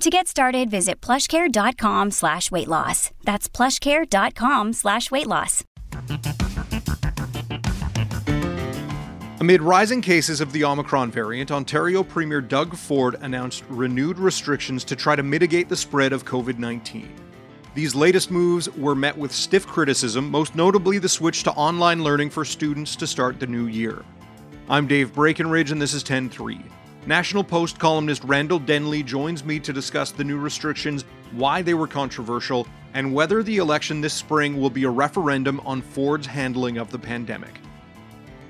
To get started, visit plushcare.com/weightloss. That's plushcare.com/weightloss. Amid rising cases of the Omicron variant, Ontario Premier Doug Ford announced renewed restrictions to try to mitigate the spread of COVID-19. These latest moves were met with stiff criticism, most notably the switch to online learning for students to start the new year. I'm Dave Breckenridge, and this is 10-3. National Post columnist Randall Denley joins me to discuss the new restrictions, why they were controversial, and whether the election this spring will be a referendum on Ford's handling of the pandemic.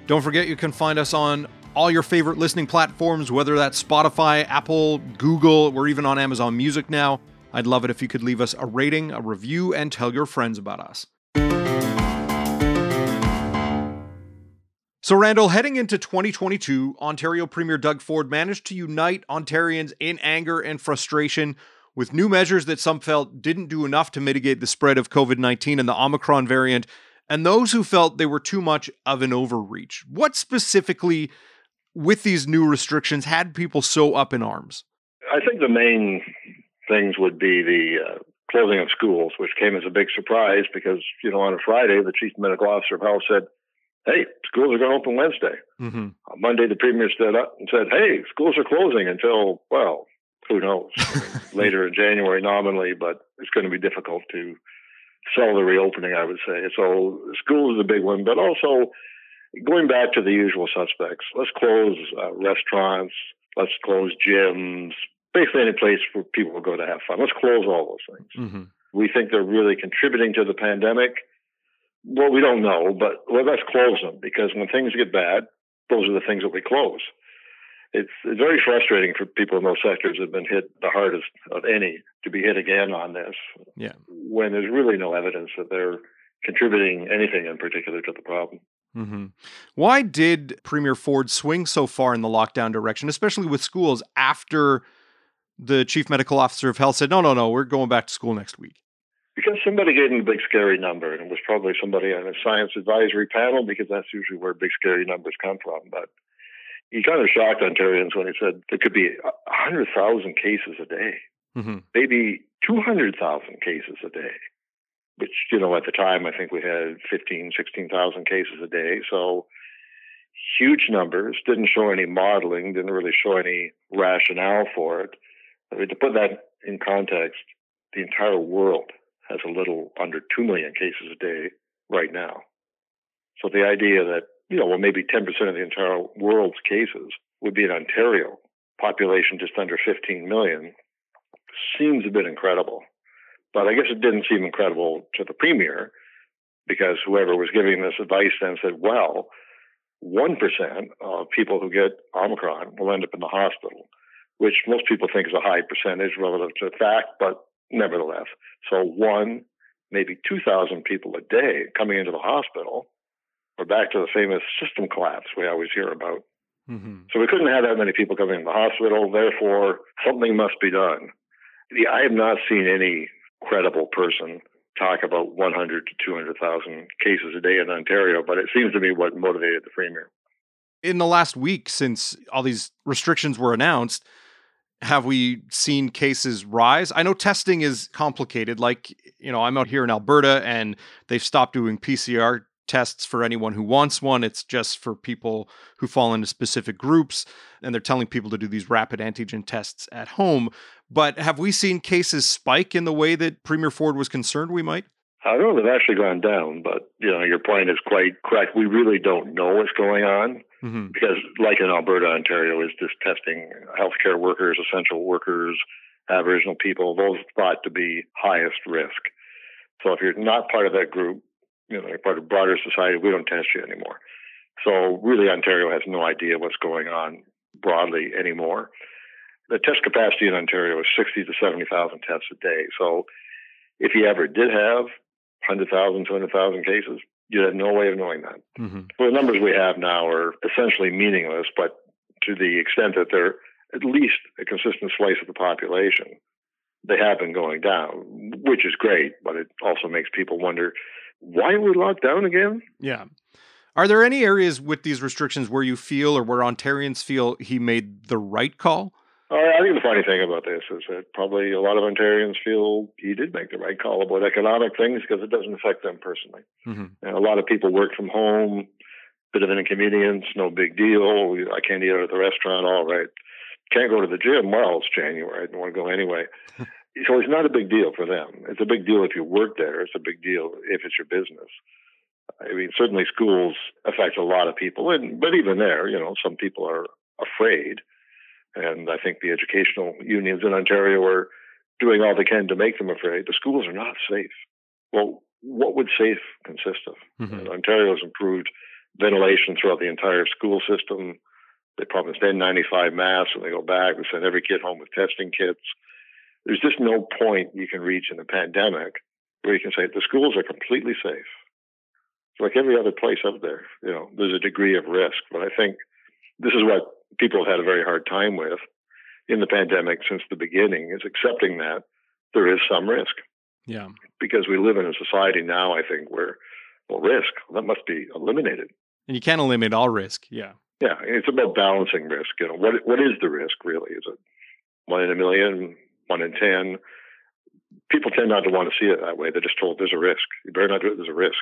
Don't forget you can find us on all your favorite listening platforms, whether that's Spotify, Apple, Google, we're even on Amazon Music now. I'd love it if you could leave us a rating, a review, and tell your friends about us. So, Randall, heading into 2022, Ontario Premier Doug Ford managed to unite Ontarians in anger and frustration with new measures that some felt didn't do enough to mitigate the spread of COVID-19 and the Omicron variant, and those who felt they were too much of an overreach. What specifically, with these new restrictions, had people so up in arms? I think the main things would be the closing of schools, which came as a big surprise because, on a Friday, the Chief Medical Officer of Health said, "Hey, schools are going to open Wednesday." Mm-hmm. On Monday, the premier stood up and said, "Hey, schools are closing until, well, who knows, later in January nominally, but it's going to be difficult to sell the reopening, I would say." So schools is a big one, but also going back to the usual suspects. Let's close restaurants. Let's close gyms. Basically any place where people will go to have fun. Let's close all those things. Mm-hmm. We think they're really contributing to the pandemic. Well, we don't know, but let's close them, because when things get bad, those are the things that we close. It's very frustrating for people in those sectors that have been hit the hardest of any to be hit again on this, when there's really no evidence that they're contributing anything in particular to the problem. Mm-hmm. Why did Premier Ford swing so far in the lockdown direction, especially with schools, after the Chief Medical Officer of Health said, no, we're going back to school next week? Because somebody gave him a big scary number, and it was probably somebody on a science advisory panel, because that's usually where big scary numbers come from. But he kind of shocked Ontarians when he said there could be 100,000 cases a day, mm-hmm. maybe 200,000 cases a day, which, at the time, I think we had 15,000, 16,000 cases a day. So huge numbers, didn't show any modeling, didn't really show any rationale for it. I mean, to put that in context, the entire world has a little under 2 million cases a day right now. So the idea that, maybe 10% of the entire world's cases would be in Ontario, population just under 15 million, seems a bit incredible. But I guess it didn't seem incredible to the premier, because whoever was giving this advice then said, well, 1% of people who get Omicron will end up in the hospital, which most people think is a high percentage relative to fact, but nevertheless, so 1, maybe 2,000 people a day coming into the hospital. We're back to the famous system collapse we always hear about. Mm-hmm. So we couldn't have that many people coming into the hospital. Therefore, something must be done. I have not seen any credible person talk about 100 to 200,000 cases a day in Ontario, but it seems to be what motivated the premier. In the last week, since all these restrictions were announced, have we seen cases rise? I know testing is complicated. I'm out here in Alberta, and they've stopped doing PCR tests for anyone who wants one. It's just for people who fall into specific groups, and they're telling people to do these rapid antigen tests at home. But have we seen cases spike in the way that Premier Ford was concerned we might? I don't know if they've actually gone down, but your point is quite correct. We really don't know what's going on, mm-hmm. because like in Alberta, Ontario is just testing healthcare workers, essential workers, Aboriginal people, those thought to be highest risk. So if you're not part of that group, you're part of broader society, we don't test you anymore. So really, Ontario has no idea what's going on broadly anymore. The test capacity in Ontario is 60,000 to 70,000 tests a day. So if you ever did have 100,000, 200,000 cases, you have no way of knowing that. Mm-hmm. So the numbers we have now are essentially meaningless, but to the extent that they're at least a consistent slice of the population, they have been going down, which is great, but it also makes people wonder, why are we locked down again? Yeah. Are there any areas with these restrictions where you feel or where Ontarians feel he made the right call? I think the funny thing about this is that probably a lot of Ontarians feel he did make the right call about economic things because it doesn't affect them personally. Mm-hmm. And a lot of people work from home, bit of an inconvenience, no big deal. I can't eat out at the restaurant, all right. Can't go to the gym. Well, it's January. I don't want to go anyway. So it's not a big deal for them. It's a big deal if you work there. It's a big deal if it's your business. I mean, certainly schools affect a lot of people. But even there, you know, some people are afraid. And I think the educational unions in Ontario are doing all they can to make them afraid. The schools are not safe. Well, what would safe consist of? Mm-hmm. Ontario has improved ventilation throughout the entire school system. They promised N95 masks when they go back. They send every kid home with testing kits. There's just no point you can reach in a pandemic where you can say the schools are completely safe. It's like every other place out there. You know, there's a degree of risk. But I think this is what people have had a very hard time with in the pandemic since the beginning, is accepting that there is some risk. Yeah. Because we live in a society now, I think, where, well, risk, that must be eliminated. And you can't eliminate all risk. Yeah. Yeah. It's about balancing risk. You know, what is the risk really? Is it 1 in 1,000,000, 1 in 10? People tend not to want to see it that way. They're just told there's a risk. You better not do it. There's a risk.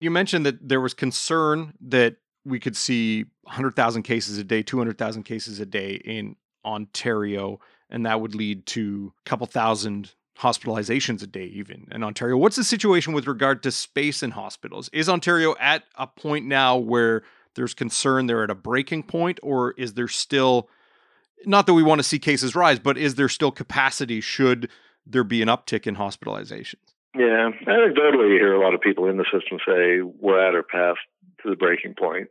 You mentioned that there was concern that we could see 100,000 cases a day, 200,000 cases a day in Ontario, and that would lead to a couple thousand hospitalizations a day even in Ontario. What's the situation with regard to space in hospitals? Is Ontario at a point now where there's concern they're at a breaking point, or is there still, not that we want to see cases rise, but is there still capacity should there be an uptick in hospitalizations? Yeah, anecdotally, you hear a lot of people in the system say we're at or past the breaking point.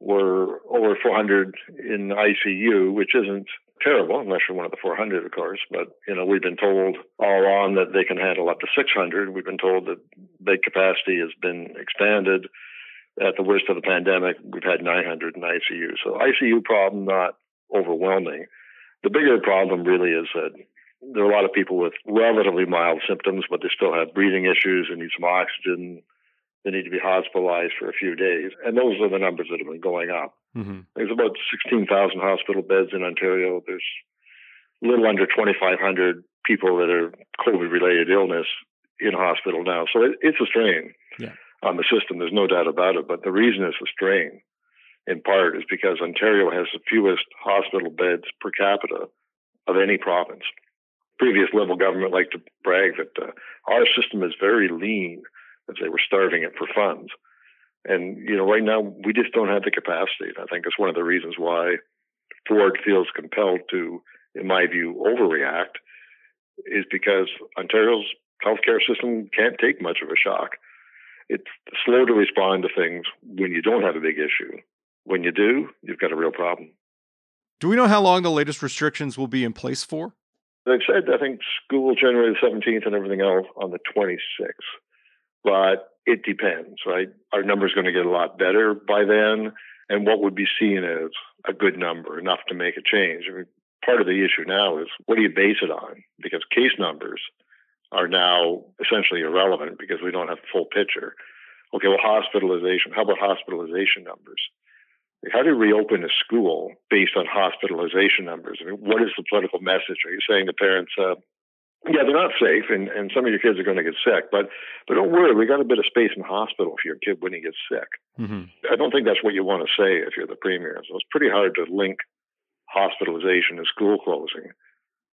We're over 400 in ICU, which isn't terrible, unless you're one of the 400, of course. But, you know, we've been told all along that they can handle up to 600. We've been told that bed capacity has been expanded. At the worst of the pandemic, we've had 900 in ICU. So ICU problem, not overwhelming. The bigger problem really is that there are a lot of people with relatively mild symptoms, but they still have breathing issues and need some oxygen. They need to be hospitalized for a few days. And those are the numbers that have been going up. Mm-hmm. There's about 16,000 hospital beds in Ontario. There's a little under 2,500 people that are COVID-related illness in hospital now. So it's a strain on the system. There's no doubt about it. But the reason it's a strain, in part, is because Ontario has the fewest hospital beds per capita of any province. Previous Liberal government liked to brag that our system is very lean, as they were starving it for funds. And, you know, right now, we just don't have the capacity. And I think it's one of the reasons why Ford feels compelled to, in my view, overreact, is because Ontario's healthcare system can't take much of a shock. It's slow to respond to things when you don't have a big issue. When you do, you've got a real problem. Do we know how long the latest restrictions will be in place for? They've said, I think, school January the 17th and everything else on the 26th. But it depends, right? Our number's going to get a lot better by then. And what would be seen as a good number, enough to make a change? I mean, part of the issue now is, what do you base it on? Because case numbers are now essentially irrelevant because we don't have the full picture. Okay, well, hospitalization. How about hospitalization numbers? How do you reopen a school based on hospitalization numbers? I mean, what is the political message? Are you saying to parents, yeah, they're not safe, and some of your kids are going to get sick, but don't worry, we got a bit of space in the hospital for your kid when he gets sick. Mm-hmm. I don't think that's what you want to say if you're the premier. So it's pretty hard to link hospitalization and school closing.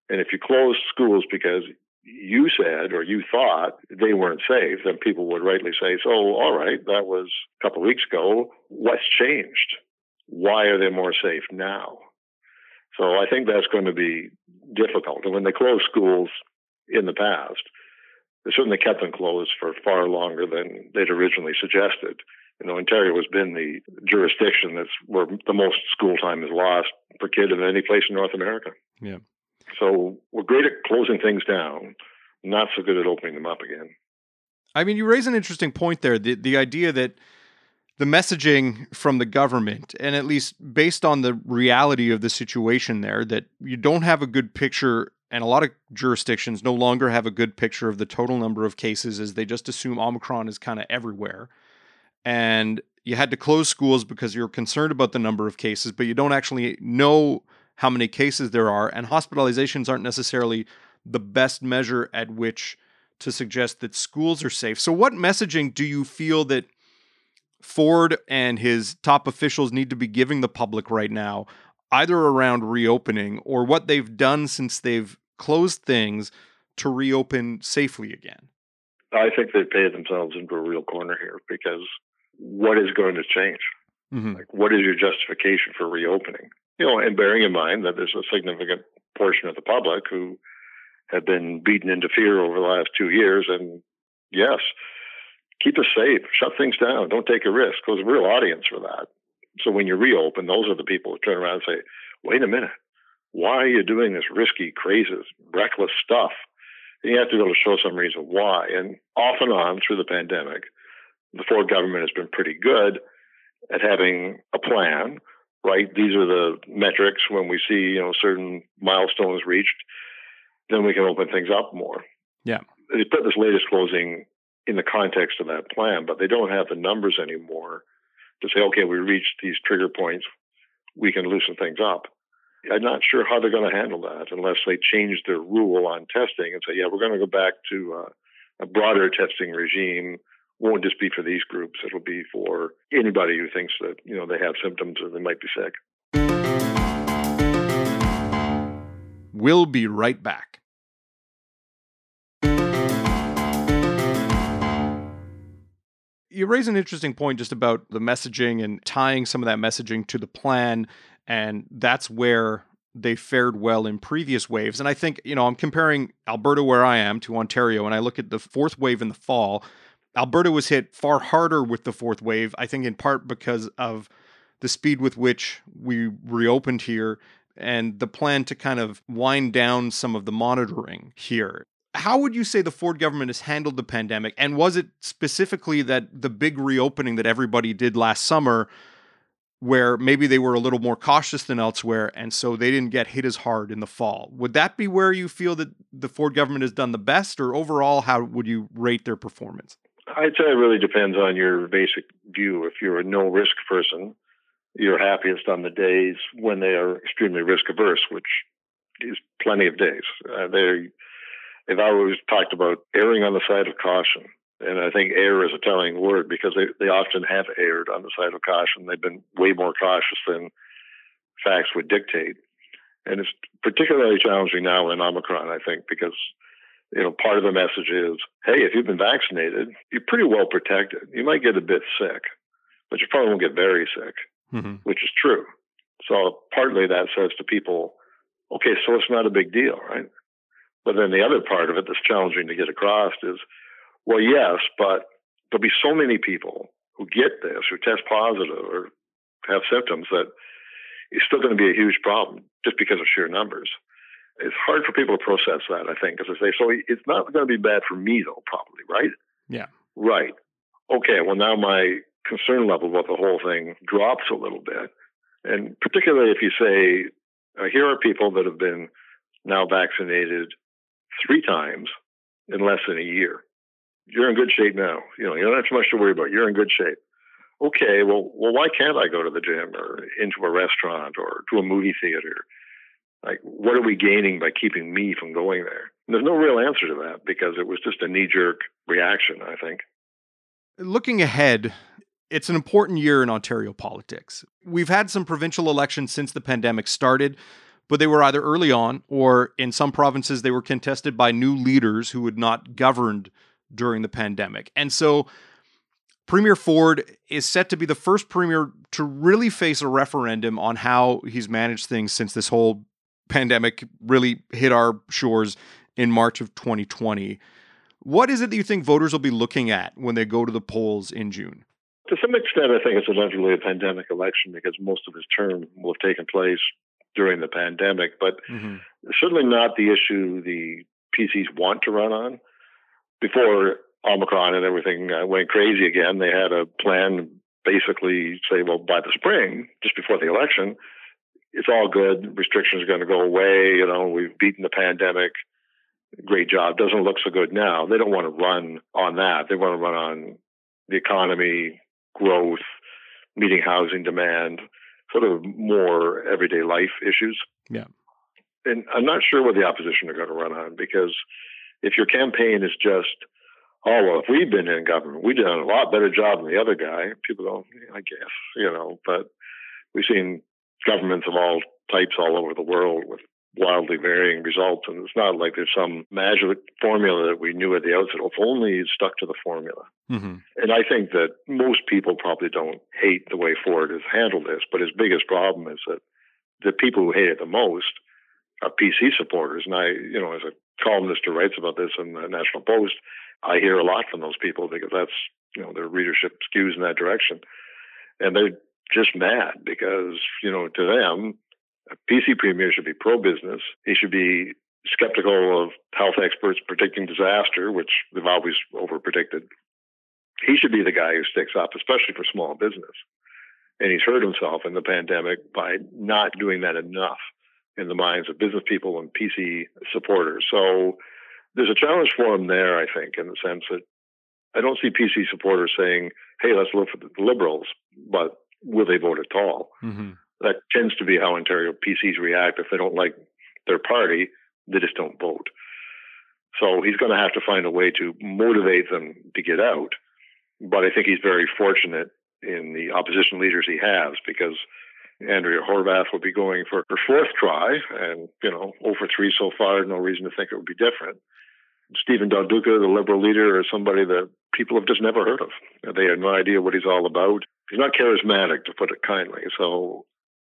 And if you close schools because you said or you thought they weren't safe, then people would rightly say, so, all right, that was a couple of weeks ago. What's changed? Why are they more safe now? So I think that's going to be difficult. And when they close schools in the past, they certainly kept them closed for far longer than they'd originally suggested. You know, Ontario has been the jurisdiction that's where the most school time is lost per kid of any place in North America. Yeah. So we're great at closing things down, not so good at opening them up again. I mean, you raise an interesting point there. The idea that the messaging from the government, and at least based on the reality of the situation there, that you don't have a good picture, and a lot of jurisdictions no longer have a good picture of the total number of cases, as they just assume Omicron is kind of everywhere. And you had to close schools because you're concerned about the number of cases, but you don't actually know how many cases there are. And hospitalizations aren't necessarily the best measure at which to suggest that schools are safe. So what messaging do you feel that Ford and his top officials need to be giving the public right now, either around reopening or what they've done since they've closed things to reopen safely again? I think they paid themselves into a real corner here, because what is going to change? Mm-hmm. Like, what is your justification for reopening? You know, and bearing in mind that there's a significant portion of the public who have been beaten into fear over the last 2 years. And yes, keep us safe, shut things down, don't take a risk. There's a real audience for that. So when you reopen, those are the people who turn around and say, wait a minute, why are you doing this risky, crazy, reckless stuff? And you have to be able to show some reason why. And off and on through the pandemic, the Ford government has been pretty good at having a plan, right? These are the metrics. When we see, you know, certain milestones reached, then we can open things up more. Yeah. They put this latest closing in the context of that plan, but they don't have the numbers anymore to say, okay, we reached these trigger points, we can loosen things up. I'm not sure how they're going to handle that unless they change their rule on testing and say, yeah, we're going to go back to a broader testing regime. Won't just be for these groups. It'll be for anybody who thinks that, you know, they have symptoms or they might be sick. We'll be right back. You raise an interesting point just about the messaging and tying some of that messaging to the plan. And that's where they fared well in previous waves. And I think, you know, I'm comparing Alberta, where I am, to Ontario, and I look at the fourth wave in the fall. Alberta was hit far harder with the fourth wave, I think in part because of the speed with which we reopened here and the plan to kind of wind down some of the monitoring here. How would you say the Ford government has handled the pandemic? And was it specifically that the big reopening that everybody did last summer, where maybe they were a little more cautious than elsewhere, and so they didn't get hit as hard in the fall? Would that be where you feel that the Ford government has done the best, or overall, how would you rate their performance? I'd say it really depends on your basic view. If you're a no-risk person, you're happiest on the days when they are extremely risk-averse, which is plenty of days. They've always talked about erring on the side of caution, and I think err is a telling word, because they often have erred on the side of caution. They've been way more cautious than facts would dictate. And it's particularly challenging now in Omicron, I think, because, you know, part of the message is, hey, if you've been vaccinated, you're pretty well protected. You might get a bit sick, but you probably won't get very sick, mm-hmm. which is true. So partly that says to people, okay, so it's not a big deal, right? But then the other part of it that's challenging to get across is, well, yes, but there'll be so many people who get this, who test positive or have symptoms, that it's still going to be a huge problem just because of sheer numbers. It's hard for people to process that, I think, because they say, so it's not going to be bad for me, though, probably, right? Yeah. Right. Okay, well, now my concern level about the whole thing drops a little bit. And particularly if you say, here are people that have been now vaccinated 3 times in less than a year. You're in good shape now. You know, you don't have too much to worry about. You're in good shape. Okay, well, why can't I go to the gym or into a restaurant or to a movie theater? Like, what are we gaining by keeping me from going there? And there's no real answer to that, because it was just a knee-jerk reaction, I think. Looking ahead, it's an important year in Ontario politics. We've had some provincial elections since the pandemic started, but they were either early on, or in some provinces, they were contested by new leaders who had not governed during the pandemic. And so Premier Ford is set to be the first premier to really face a referendum on how he's managed things since this whole pandemic really hit our shores in March of 2020. What is it that you think voters will be looking at when they go to the polls in June? To some extent, I think it's inevitably a pandemic election, because most of his term will have taken place during the pandemic, but mm-hmm. certainly not the issue the PCs want to run on. Before Omicron and everything went crazy again, they had a plan basically say, well, by the spring, just before the election, it's all good. Restrictions are going to go away. You know, we've beaten the pandemic. Great job. Doesn't look so good now. They don't want to run on that. They want to run on the economy, growth, meeting housing demand, sort of more everyday life issues. Yeah. And I'm not sure what the opposition are going to run on, because if your campaign is just, oh, well, if we've been in government, we've done a lot better job than the other guy, people go, yeah, I guess, you know, but we've seen governments of all types all over the world with wildly varying results. And it's not like there's some magic formula that we knew at the outset. If only you stuck to the formula. Mm-hmm. And I think that most people probably don't hate the way Ford has handled this, but his biggest problem is that the people who hate it the most are PC supporters. And I, you know, as a columnist who writes about this in the National Post, I hear a lot from those people because that's, you know, their readership skews in that direction. And they're just mad because, you know, to them, a PC premier should be pro-business. He should be skeptical of health experts predicting disaster, which they've always over-predicted. He should be the guy who sticks up, especially for small business. And he's hurt himself in the pandemic by not doing that enough in the minds of business people and PC supporters. So there's a challenge for him there, I think, in the sense that I don't see PC supporters saying, hey, let's vote for the Liberals, but will they vote at all? Mm-hmm. That tends to be how Ontario PCs react. If they don't like their party, they just don't vote. So he's going to have to find a way to motivate them to get out. But I think he's very fortunate in the opposition leaders he has, because Andrea Horwath will be going for her fourth try, and, you know, 0-for-3 so far, no reason to think it would be different. Stephen Dalduca, the Liberal leader, is somebody that people have just never heard of. They have no idea what he's all about. He's not charismatic, to put it kindly. So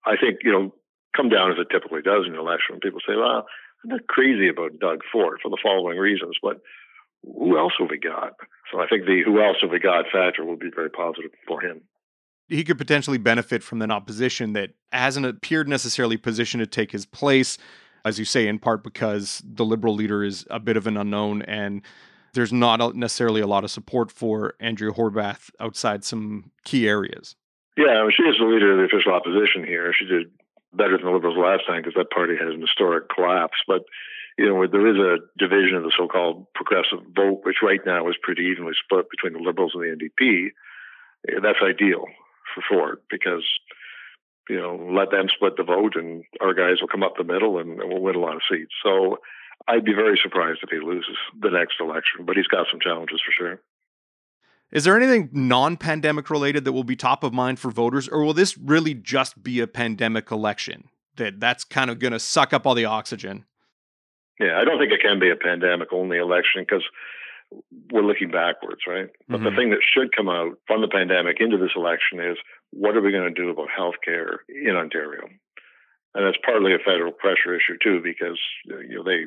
I think, you know, come down as it typically does in an election. People say, well, I'm not crazy about Doug Ford for the following reasons, but who else have we got? So I think the who else have we got factor will be very positive for him. He could potentially benefit from an opposition that hasn't appeared necessarily positioned to take his place, as you say, in part because the Liberal leader is a bit of an unknown and there's not necessarily a lot of support for Andrea Horwath outside some key areas. Yeah, I mean, she is the leader of the official opposition here. She did better than the Liberals last time because that party had an historic collapse. But, you know, there is a division of the so-called progressive vote, which right now is pretty evenly split between the Liberals and the NDP. That's ideal for Ford because, you know, let them split the vote and our guys will come up the middle and we'll win a lot of seats. So I'd be very surprised if he loses the next election, but he's got some challenges for sure. Is there anything non-pandemic related that will be top of mind for voters, or will this really just be a pandemic election that's kind of going to suck up all the oxygen? Yeah, I don't think it can be a pandemic-only election because we're looking backwards, right? But The thing that should come out from the pandemic into this election is, what are we going to do about healthcare in Ontario? And that's partly a federal pressure issue too, because, you know, they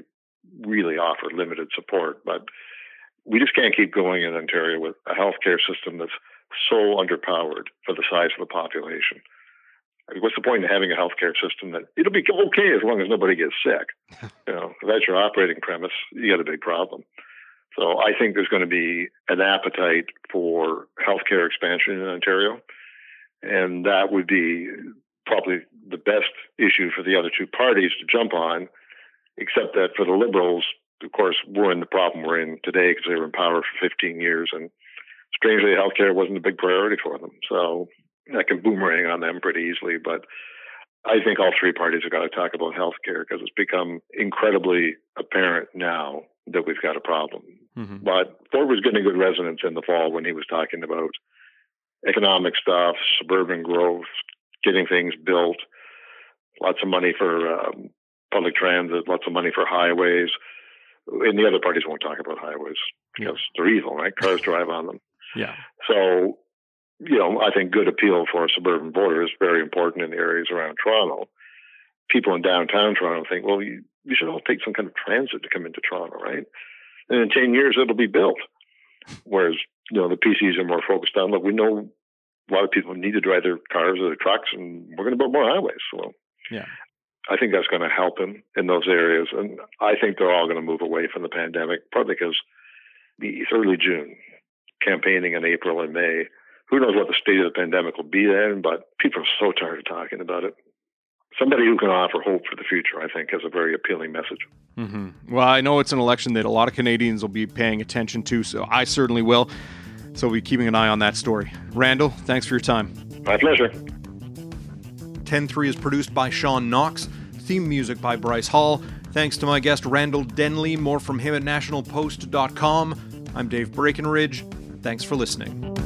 really offer limited support, but we just can't keep going in Ontario with a healthcare system that's so underpowered for the size of the population. I mean, what's the point in having a healthcare system that it'll be okay as long as nobody gets sick? You know, if that's your operating premise, you got a big problem. So I think there's going to be an appetite for healthcare expansion in Ontario, and that would be probably the best issue for the other two parties to jump on, except that for the Liberals, of course, we're in the problem we're in today because they were in power for 15 years, and strangely, healthcare wasn't a big priority for them. So that can boomerang on them pretty easily. But I think all three parties have got to talk about healthcare because it's become incredibly apparent now that we've got a problem. Mm-hmm. But Ford was getting good resonance in the fall when he was talking about economic stuff, suburban growth, getting things built, lots of money for public transit, lots of money for highways. And the other parties won't talk about highways because They're evil, right? Cars drive on them. Yeah. So, you know, I think good appeal for suburban voters is very important in the areas around Toronto. People in downtown Toronto think, well, you should all take some kind of transit to come into Toronto, right? And in 10 years, it'll be built. Whereas, you know, the PCs are more focused on, look, we know a lot of people need to drive their cars or their trucks, and we're going to build more highways. Well, yeah. I think that's going to help him in those areas. And I think they're all going to move away from the pandemic, probably because early June, campaigning in April and May. Who knows what the state of the pandemic will be then, but people are so tired of talking about it. Somebody who can offer hope for the future, I think, has a very appealing message. Mm-hmm. Well, I know it's an election that a lot of Canadians will be paying attention to, so I certainly will. So we'll be keeping an eye on that story. Randall, thanks for your time. My pleasure. 10-3 is produced by Sean Knox. Theme music by Bryce Hall. Thanks to my guest, Randall Denley. More from him at nationalpost.com. I'm Dave Breckenridge. Thanks for listening.